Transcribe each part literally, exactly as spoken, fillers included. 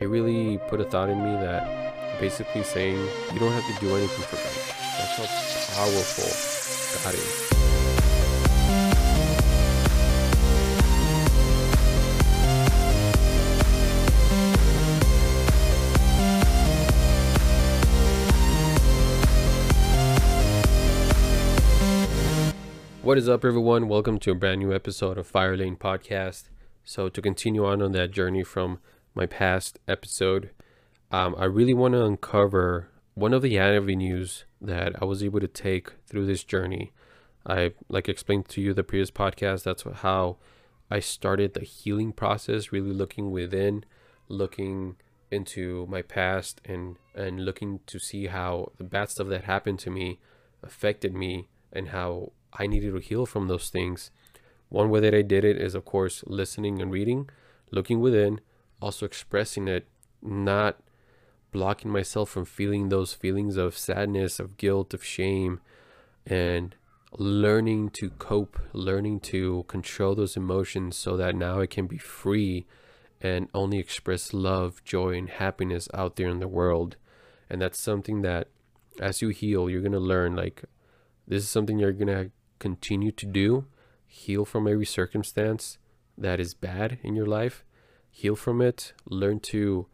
it really put a thought in me that basically saying you don't have to do anything for God. That's how powerful God is. What is up, everyone? Welcome to a brand new episode of Fire Lane Podcast. So to continue on on that journey from my past episode, um, I really want to uncover one of the avenues that I was able to take through this journey. I like explained to you the previous podcast. That's how I started the healing process, really looking within, looking into my past, and and looking to see how the bad stuff that happened to me affected me and how I needed to heal from those things. One way that I did it is, of course, listening and reading, looking within, also expressing it, not blocking myself from feeling those feelings of sadness, of guilt, of shame, and learning to cope, learning to control those emotions so that now I can be free and only express love, joy, and happiness out there in the world. And that's something that as you heal, you're going to learn, like, this is something you're going to continue to do. Heal from every circumstance that is bad in your life. Heal from it. Learn to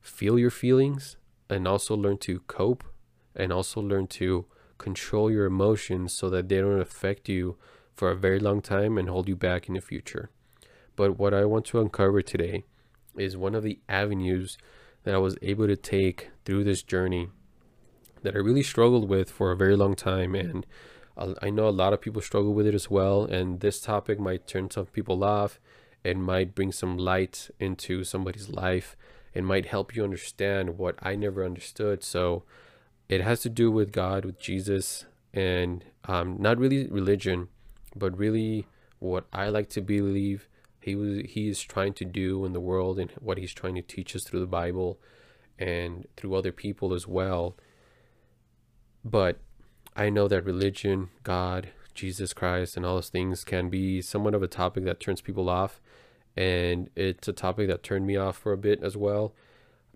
feel your feelings and also learn to cope and also learn to control your emotions so that they don't affect you for a very long time and hold you back in the future. But what I want to uncover today is one of the avenues that I was able to take through this journey that I really struggled with for a very long time, and I know a lot of people struggle with it as well, and this topic might turn some people off. It might bring some light into somebody's life. It might help you understand what I never understood. So it has to do with God, with Jesus, and um, not really religion, but really what I like to believe he was, he is trying to do in the world and what he's trying to teach us through the Bible and through other people as well. But I know that religion, God, Jesus Christ, and all those things can be somewhat of a topic that turns people off. And it's a topic that turned me off for a bit as well.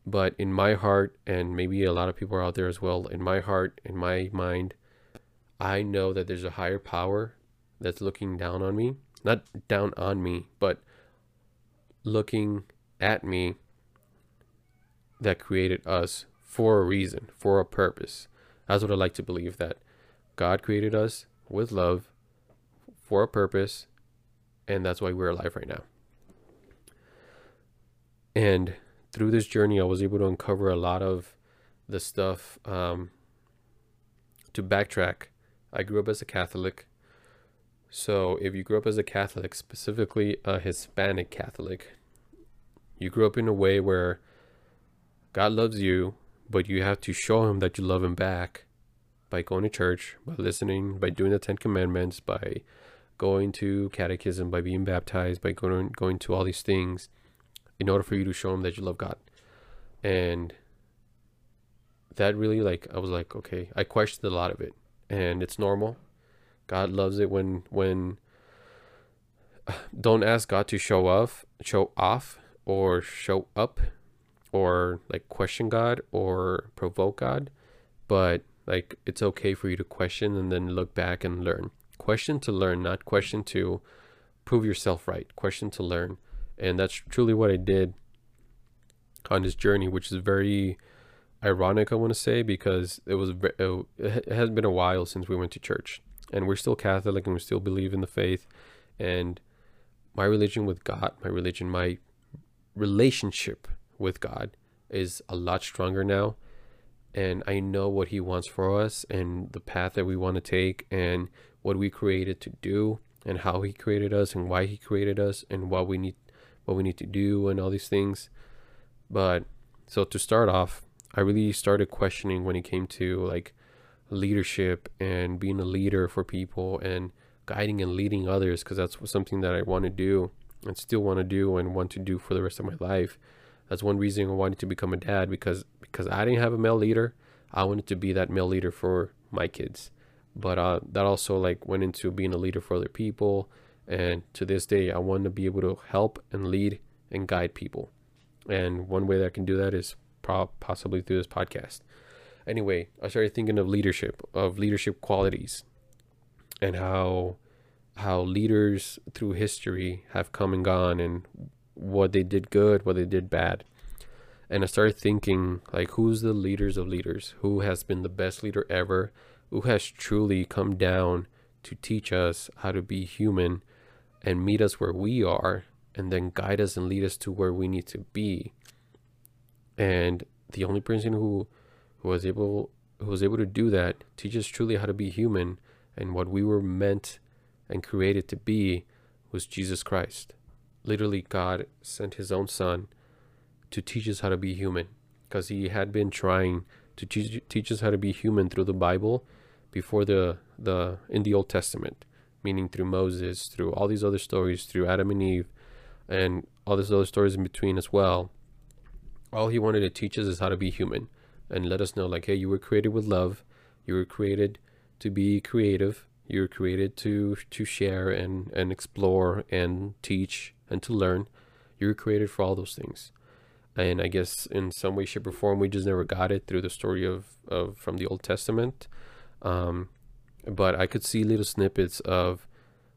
But in my heart, and maybe a lot of people are out there as well, in my heart, in my mind, I know that there's a higher power that's looking down on me. Not down on me, but looking at me, that created us for a reason, for a purpose. That's what I like to believe, that God created us with love for a purpose, and that's why we're alive right now. And through this journey, I was able to uncover a lot of the stuff. Um, to backtrack, I grew up as a Catholic. So if you grew up as a Catholic, specifically a Hispanic Catholic, you grew up in a way where God loves you, but you have to show him that you love him back by going to church, by listening, by doing the Ten Commandments, by going to catechism, by being baptized, by going going to all these things in order for you to show him that you love God. And that really, like, I was like, okay, I questioned a lot of it, and it's normal. God loves it when, when don't ask God to show off, show off or show up, or like question God or provoke God, but like it's okay for you to question and then look back and learn. Question to learn, not question to prove yourself right. Question to learn. And that's truly what I did on this journey, which is very ironic, I want to say, because it was it has been a while since we went to church, and we're still Catholic and we still believe in the faith, and my religion with God, my religion, my relationship with God is a lot stronger now, and I know what he wants for us and the path that we want to take and what we created to do and how he created us and why he created us and what we need what we need to do and all these things. But so to start off, I really started questioning when it came to like leadership and being a leader for people and guiding and leading others, because that's something that I want to do and still want to do and want to do for the rest of my life. That's one reason I wanted to become a dad, because because I didn't have a male leader. I wanted to be that male leader for my kids. But uh, that also like went into being a leader for other people. And to this day, I want to be able to help and lead and guide people. And one way that I can do that is pro- possibly through this podcast. Anyway, I started thinking of leadership, of leadership qualities, and how how leaders through history have come and gone, and what they did good, what they did bad. And I started thinking, like, who's the leaders of leaders? Who has been the best leader ever? Who has truly come down to teach us how to be human and meet us where we are, and then guide us and lead us to where we need to be? And the only person who who was able who was able to do that, teach us truly how to be human and what we were meant and created to be, was Jesus Christ. Literally, God sent his own son to teach us how to be human, because he had been trying to teach, teach us how to be human through the Bible before the the in the Old Testament, meaning through Moses, through all these other stories, through Adam and Eve, and all these other stories in between as well. All he wanted to teach us is how to be human and let us know, like, hey, you were created with love, you were created to be creative, you were created to to share and and explore and teach and to learn. You were created for all those things. And I guess in some way, shape, or form, we just never got it through the story of, of from the Old Testament. Um, but I could see little snippets of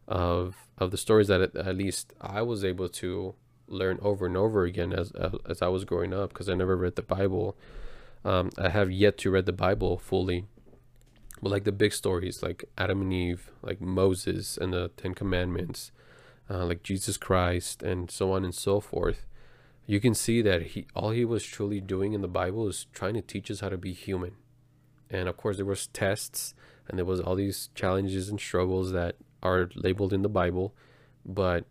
of of the stories that at, at least I was able to learn over and over again as as I was growing up, because I never read the Bible. Um, I have yet to read the Bible fully. But like the big stories, like Adam and Eve, like Moses and the Ten Commandments, uh, like Jesus Christ, and so on and so forth. You can see that he all he was truly doing in the Bible is trying to teach us how to be human. And of course, there was tests and there was all these challenges and struggles that are labeled in the Bible. But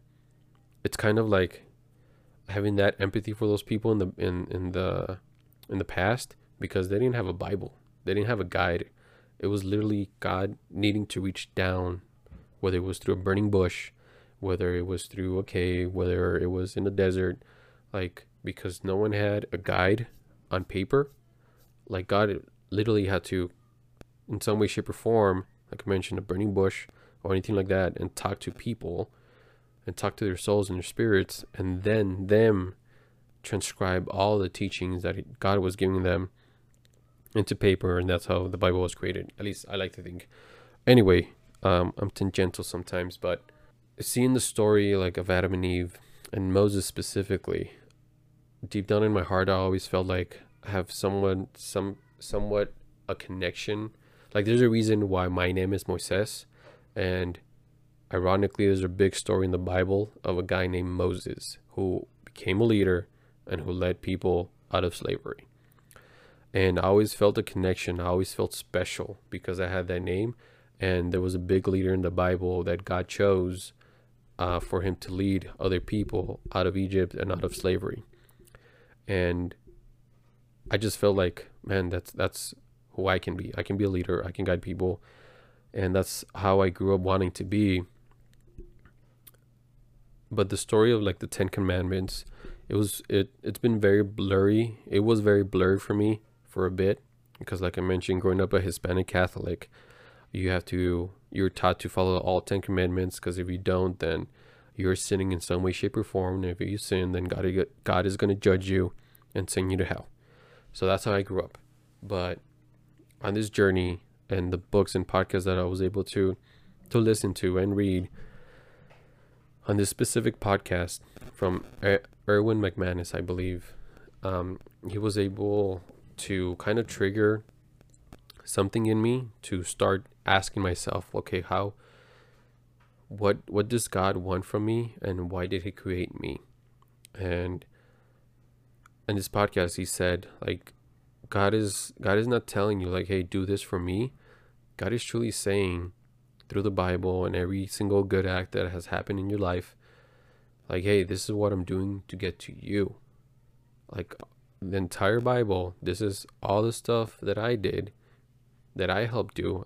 it's kind of like having that empathy for those people in the in, in the in the past, because they didn't have a Bible. They didn't have a guide. It was literally God needing to reach down, whether it was through a burning bush, whether it was through a cave, whether it was in the desert. Like, because no one had a guide on paper, like God literally had to, in some way, shape, or form, like I mentioned, a burning bush or anything like that, and talk to people and talk to their souls and their spirits, and then them transcribe all the teachings that God was giving them into paper. And that's how the Bible was created, at least I like to think. Anyway, um, I'm tangential sometimes, but seeing the story like of Adam and Eve and Moses specifically, deep down in my heart, I always felt like I have someone, some, somewhat a connection. Like, there's a reason why my name is Moises, and ironically, there's a big story in the Bible of a guy named Moses who became a leader and who led people out of slavery. And I always felt a connection. I always felt special because I had that name, and there was a big leader in the Bible that God chose Uh, for him to lead other people out of Egypt and out of slavery. And I just felt like, man, that's that's who I can be. I can be a leader. I can guide people. And that's how I grew up wanting to be. But the story of like the Ten Commandments, it was it it's been very blurry. It was very blurry for me for a bit, because like I mentioned, growing up a Hispanic Catholic, you have to you're taught to follow all Ten Commandments, because if you don't, then you're sinning in some way, shape, or form. And if you sin, then God, God is going to judge you and send you to hell. So that's how I grew up. But on this journey and the books and podcasts that I was able to, to listen to and read, on this specific podcast from er- Erwin McManus, I believe, um, he was able to kind of trigger something in me to start asking myself, okay, how what what does God want from me, and why did he create me? And in this podcast, he said, like, God is God is not telling you, like, hey, do this for me. God is truly saying through the Bible and every single good act that has happened in your life, like, hey, this is what I'm doing to get to you. Like, the entire Bible, this is all the stuff that I did, that I helped do,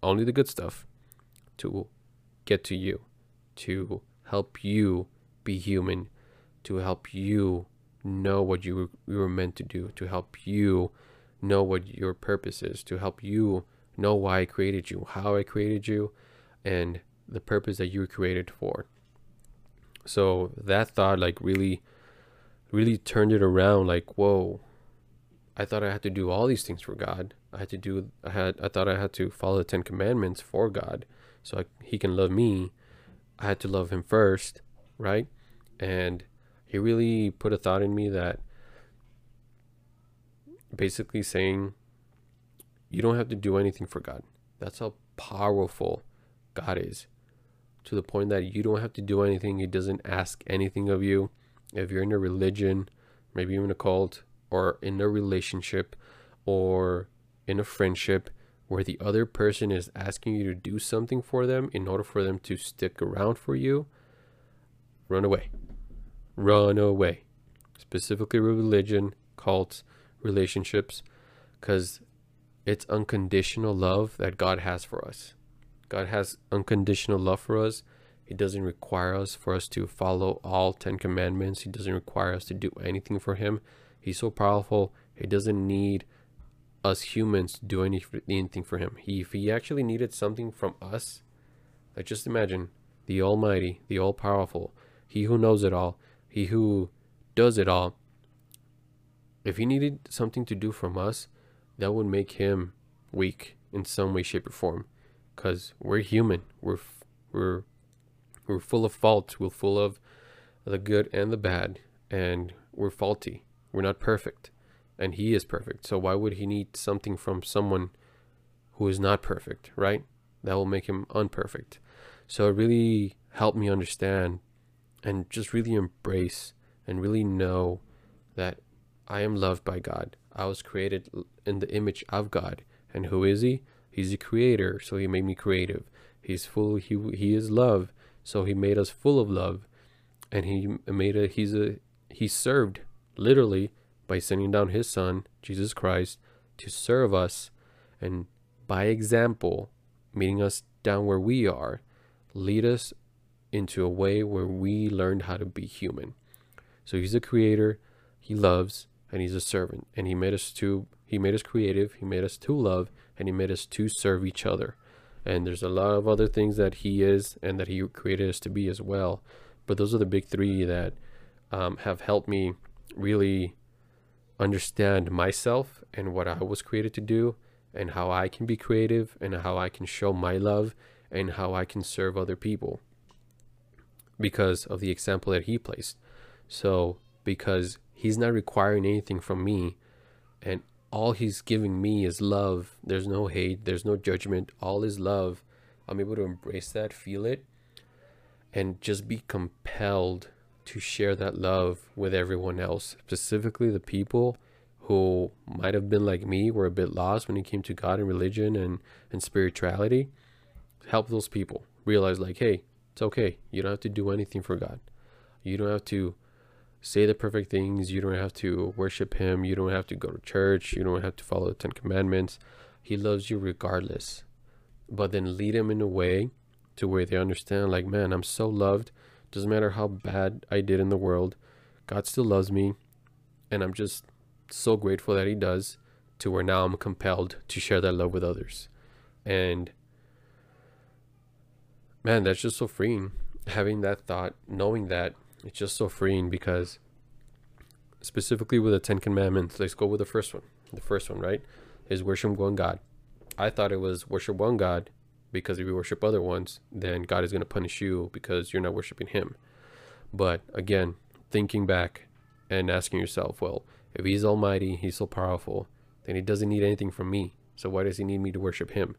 only the good stuff, to get to you, to help you be human, to help you know what you were, you were meant to do, to help you know what your purpose is, to help you know why I created you, how I created you, and the purpose that you were created for. So that thought, like, really, really turned it around. Like, whoa, I thought I had to do all these things for God. I had to do, I had, I thought I had to follow the Ten Commandments for God, so I, he can love me. I had to love him first, right? And he really put a thought in me that basically saying, you don't have to do anything for God. That's how powerful God is, to the point that you don't have to do anything. He doesn't ask anything of you. If you're in a religion, maybe even a cult, or in a relationship, or in a friendship where the other person is asking you to do something for them in order for them to stick around for you, run away. Run away. Specifically religion, cults, relationships, because it's unconditional love that God has for us. God has unconditional love for us. He doesn't require us for us to follow all Ten Commandments. He doesn't require us to do anything for him. He's so powerful. He doesn't need us humans to do anything for him. He, if he actually needed something from us, like just imagine the Almighty, the All-Powerful, he who knows it all, he who does it all. If he needed something to do from us, that would make him weak in some way, shape, or form, because we're human. We're we're we're full of faults. We're full of the good and the bad, and we're faulty. We're not perfect, and he is perfect. So why would he need something from someone who is not perfect, right? That will make him unperfect. So it really helped me understand and just really embrace and really know that I am loved by God. I was created in the image of God. And who is he? He's the creator, so he made me creative. He's full, he, he is love, so he made us full of love. And he made a, he's a, he served literally by sending down his son, Jesus Christ, to serve us, and by example, meeting us down where we are, lead us into a way where we learned how to be human. So he's a creator, he loves, and he's a servant, and he made us to he made us creative, he made us to love, and he made us to serve each other. And there's a lot of other things that he is and that he created us to be as well, but those are the big three that um, have helped me really understand myself and what I was created to do, and how I can be creative, and how I can show my love, and how I can serve other people because of the example that he placed. So because he's not requiring anything from me, and all he's giving me is love. There's no hate, there's no judgment, all is love. I'm able to embrace that, feel it, and just be compelled to share that love with everyone else, specifically the people who might have been like me, were a bit lost when it came to God and religion and, and spirituality. Help those people realize, like, hey, it's okay. You don't have to do anything for God. You don't have to say the perfect things. You don't have to worship him. You don't have to go to church. You don't have to follow the Ten Commandments. He loves you regardless. But then lead him in a way to where they understand, like, man, I'm so loved. Doesn't matter how bad I did in the world, God still loves me, and I'm just so grateful that he does, to where now I'm compelled to share that love with others. And man, that's just so freeing. Having that thought, knowing that, it's just so freeing, because specifically with the Ten Commandments, let's go with the first one. The first one, right, is worship one God. I thought it was worship one God, because if you worship other ones, then God is going to punish you because you're not worshiping him. But again, thinking back and asking yourself, well, if he's almighty, he's so powerful, then he doesn't need anything from me. So why does he need me to worship him?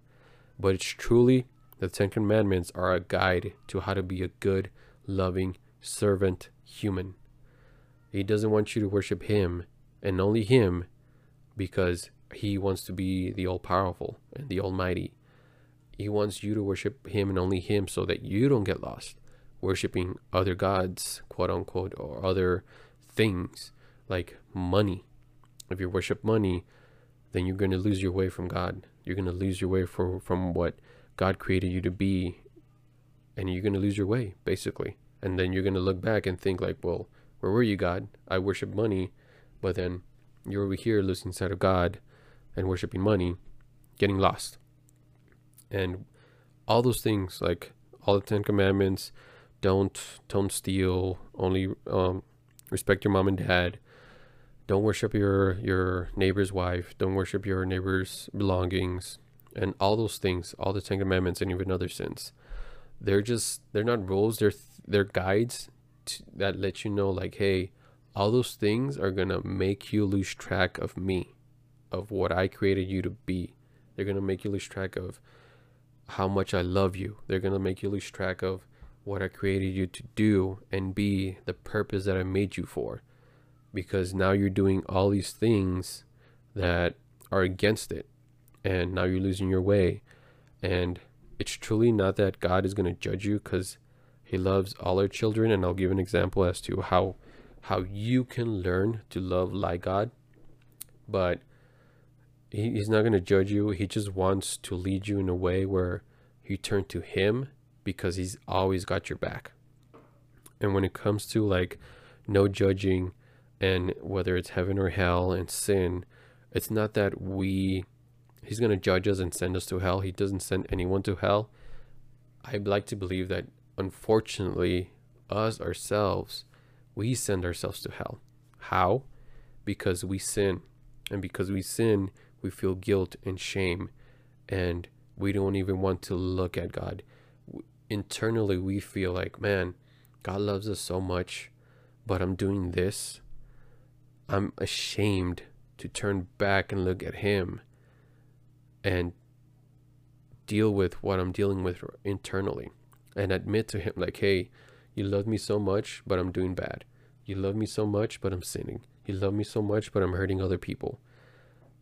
But it's truly, the Ten Commandments are a guide to how to be a good, loving servant human. He doesn't want you to worship him and only him, because he wants to be the all-powerful and the almighty. He wants you to worship him and only him, so that you don't get lost worshiping other gods, quote unquote, or other things like money. If you worship money, then you're going to lose your way from God. You're going to lose your way for, from what God created you to be, and you're going to lose your way, basically. And then you're going to look back and think, like, well, where were you, God? I worship money, but then you're over here losing sight of God and worshiping money, getting lost. And all those things, like all the Ten Commandments, don't don't steal, only um respect your mom and dad. Don't worship your, your neighbor's wife. Don't worship your neighbor's belongings. And all those things, all the Ten Commandments and even other sins. They're just, they're not rules. They're, they're guides to, that let you know like, hey, all those things are going to make you lose track of me, of what I created you to be. They're going to make you lose track of how much I love you. They're going to make you lose track of what I created you to do and be, the purpose that I made you for. Because now you're doing all these things that are against it, and now you're losing your way. And it's truly not that God is going to judge you, because he loves all our children. And I'll give an example as to how how you can learn to love like God. But he, he's not going to judge you. He just wants to lead you in a way where you turn to him, because he's always got your back. And when it comes to like no judging, and whether it's heaven or hell and sin, it's not that we, he's going to judge us and send us to hell. He doesn't send anyone to hell. I'd like to believe that, unfortunately, us ourselves, we send ourselves to hell. How? Because we sin. And because we sin, we feel guilt and shame. And we don't even want to look at God. Internally, we feel like, man, God loves us so much, but I'm doing this. I'm ashamed to turn back and look at him and deal with what I'm dealing with internally, and admit to him like, hey, you love me so much, but I'm doing bad. You love me so much, but I'm sinning. You love me so much, but I'm hurting other people.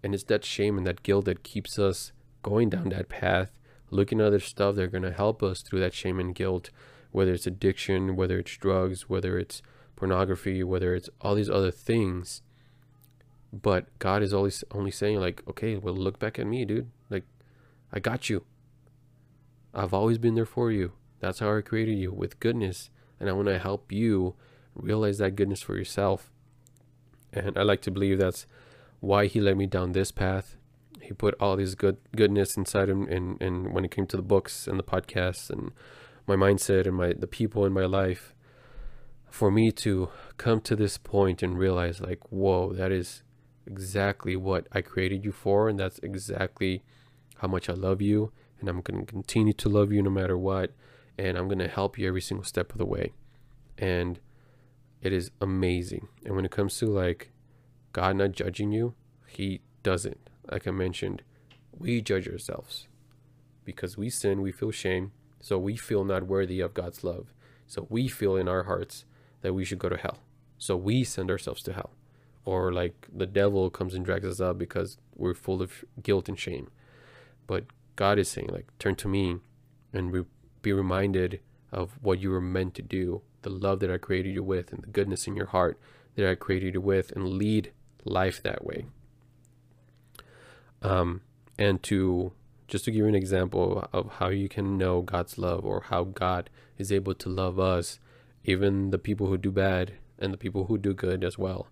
And it's that shame and that guilt that keeps us going down that path, looking at other stuff that are going to help us through that shame and guilt, whether it's addiction, whether it's drugs, whether it's pornography, whether it's all these other things. But God is always only saying like, okay, well, look back at me, dude. Like, I got you. I've always been there for you. That's how I created you, with goodness. And I want to help you realize that goodness for yourself. And I like to believe that's why he led me down this path. He put all this good goodness inside him. And, and when it came to the books and the podcasts and my mindset and my, the people in my life, for me to come to this point and realize like, whoa, that is exactly what I created you for. And that's exactly how much I love you. And I'm going to continue to love you no matter what. And I'm going to help you every single step of the way. And it is amazing. And when it comes to like God not judging you, he doesn't. Like I mentioned, we judge ourselves because we sin, we feel shame. So we feel not worthy of God's love. So we feel in our hearts that we should go to hell. So we send ourselves to hell. Or like the devil comes and drags us up because we're full of guilt and shame. But God is saying like, turn to me and re- be reminded of what you were meant to do. The love that I created you with, and the goodness in your heart that I created you with, and lead life that way. Um, and to just to give you an example of how you can know God's love, or how God is able to love us, even the people who do bad and the people who do good as well.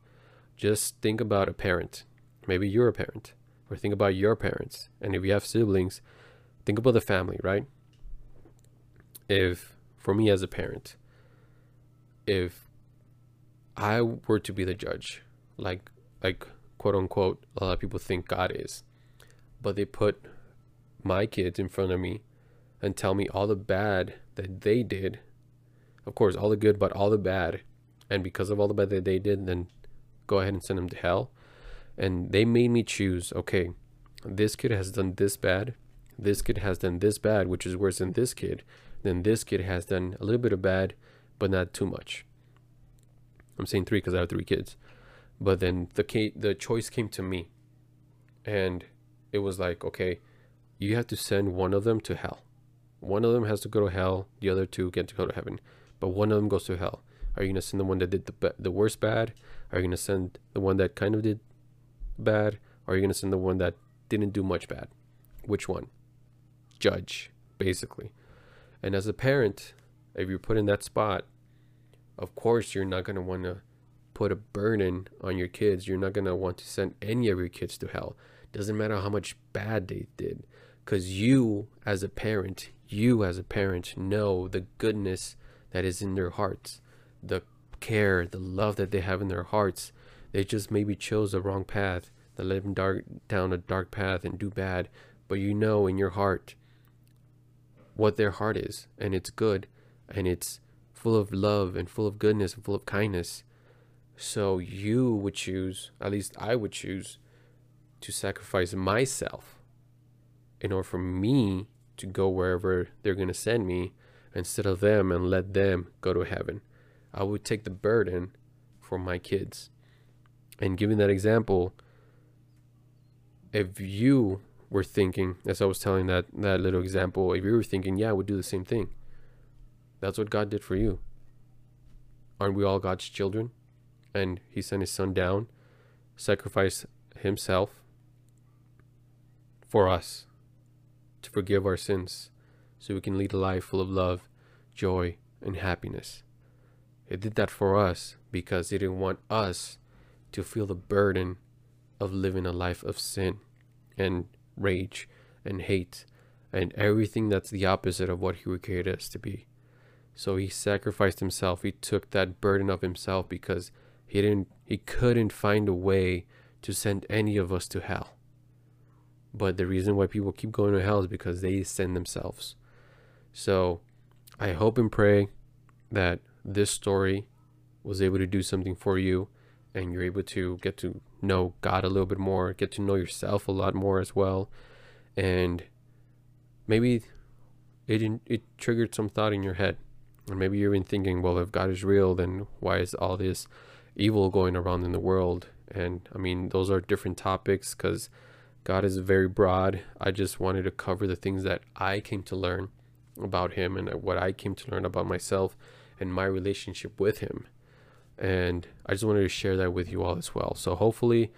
Just think about a parent. Maybe you're a parent, or think about your parents. And if you have siblings, think about the family, right? If, for me as a parent, if I were to be the judge, like, like quote unquote, a lot of people think God is, but they put my kids in front of me and tell me all the bad that they did, of course all the good but all the bad, and because of all the bad that they did, then go ahead and send them to hell. And they made me choose, okay, this kid has done this bad, this kid has done this bad, which is worse than this kid, then this kid has done a little bit of bad but not too much. I'm saying three because I have three kids. But then the ca- the choice came to me, and it was like, okay, you have to send one of them to hell. One of them has to go to hell. The other two get to go to heaven. But one of them goes to hell. Are you going to send the one that did the be- the worst bad? Are you going to send the one that kind of did bad? Or are you going to send the one that didn't do much bad? Which one? Judge, basically. And as a parent, if you're put in that spot, of course you're not going to want to put a burden on your kids. You're not going to want to send any of your kids to hell. Doesn't matter how much bad they did. Because you as a parent, you as a parent know the goodness that is in their hearts, the care, the love that they have in their hearts. They just maybe chose the wrong path, they led them dark, down a dark path and do bad. But you know in your heart what their heart is, and it's good, and it's full of love and full of goodness and full of kindness. So you would choose, at least I would choose, to sacrifice myself in order for me to go wherever they're going to send me instead of them, and let them go to heaven. I would take the burden for my kids. And giving that example, if you were thinking, as I was telling that, that little example, if you were thinking, yeah, I would do the same thing. That's what God did for you. Aren't we all God's children? And he sent his son down, sacrificed himself for us to forgive our sins so we can lead a life full of love, joy, and happiness. He did that for us because he didn't want us to feel the burden of living a life of sin and rage and hate and everything that's the opposite of what he would create us to be. So he sacrificed himself. He took that burden of himself because he didn't, he couldn't find a way to send any of us to hell. But the reason why people keep going to hell is because they send themselves. So I hope and pray that this story was able to do something for you, and you're able to get to know God a little bit more, get to know yourself a lot more as well. And maybe it, it triggered some thought in your head. Or maybe you're even thinking, well, if God is real, then why is all this evil going around in the world? And I mean, those are different topics because God is very broad. I just wanted to cover the things that I came to learn about him and what I came to learn about myself and my relationship with him. And I just wanted to share that with you all as well. So hopefully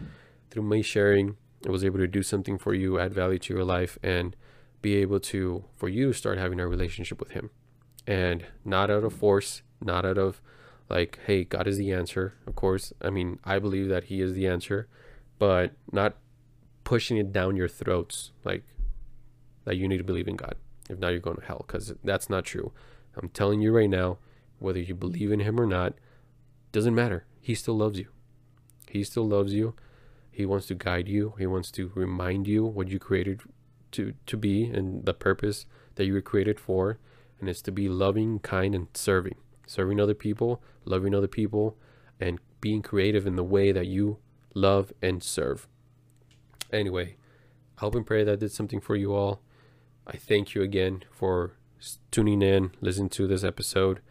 through me sharing, I was able to do something for you, add value to your life, and be able to, for you to start having a relationship with him. And not out of force, not out of like, hey, God is the answer. Of course, I mean, I believe that he is the answer, but not pushing it down your throats like that you need to believe in God. If not, you're going to hell, because that's not true. I'm telling you right now, whether you believe in him or not, doesn't matter. He still loves you. He still loves you. He wants to guide you. He wants to remind you what you created to, to be and the purpose that you were created for. And it's to be loving, kind, and serving. Serving other people, loving other people, and being creative in the way that you love and serve. Anyway, I hope and pray that I did something for you all. I thank you again for tuning in, listening to this episode.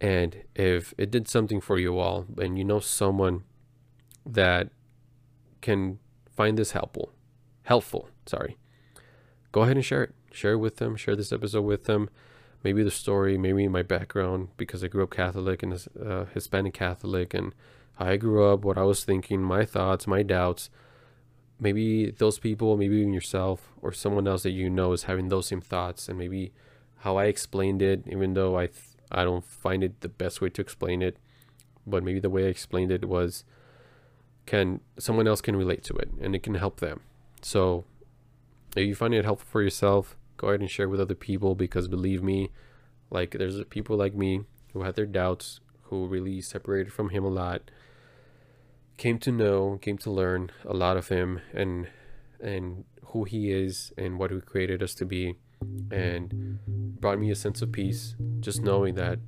And if it did something for you all, and you know someone that can find this helpful, helpful, sorry, go ahead and share it. Share it with them. Share this episode with them. Maybe the story, maybe my background, because I grew up Catholic and uh, Hispanic Catholic, and how I grew up, what I was thinking, my thoughts, my doubts. Maybe those people, maybe even yourself or someone else that you know is having those same thoughts, and maybe how I explained it, even though I, th- I don't find it the best way to explain it, but maybe the way I explained it was, can someone else can relate to it and it can help them. So if you find it helpful for yourself, go ahead and share with other people, because believe me, like, there's people like me who had their doubts, who really separated from him a lot, came to know, came to learn a lot of him and and who he is and what he created us to be, and brought me a sense of peace just knowing that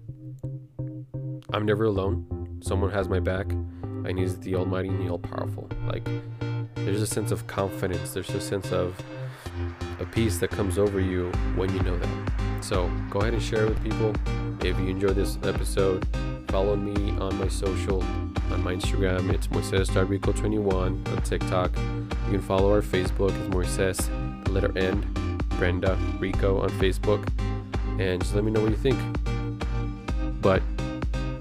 I'm never alone. Someone has my back, and he's the almighty and the all-powerful. Like, there's a sense of confidence, there's a sense of a peace that comes over you when you know that. So go ahead and share it with people. If you enjoyed this episode, follow me on my social. On my Instagram, it's Moises Rico twenty-one. On TikTok, you can follow our Facebook. It's Moises, the letter N, Brenda Rico on Facebook. And just let me know what you think. But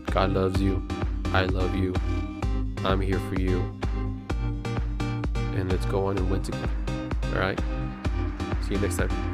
God loves you. I love you. I'm here for you. And let's go on and win together. All right? See you next time.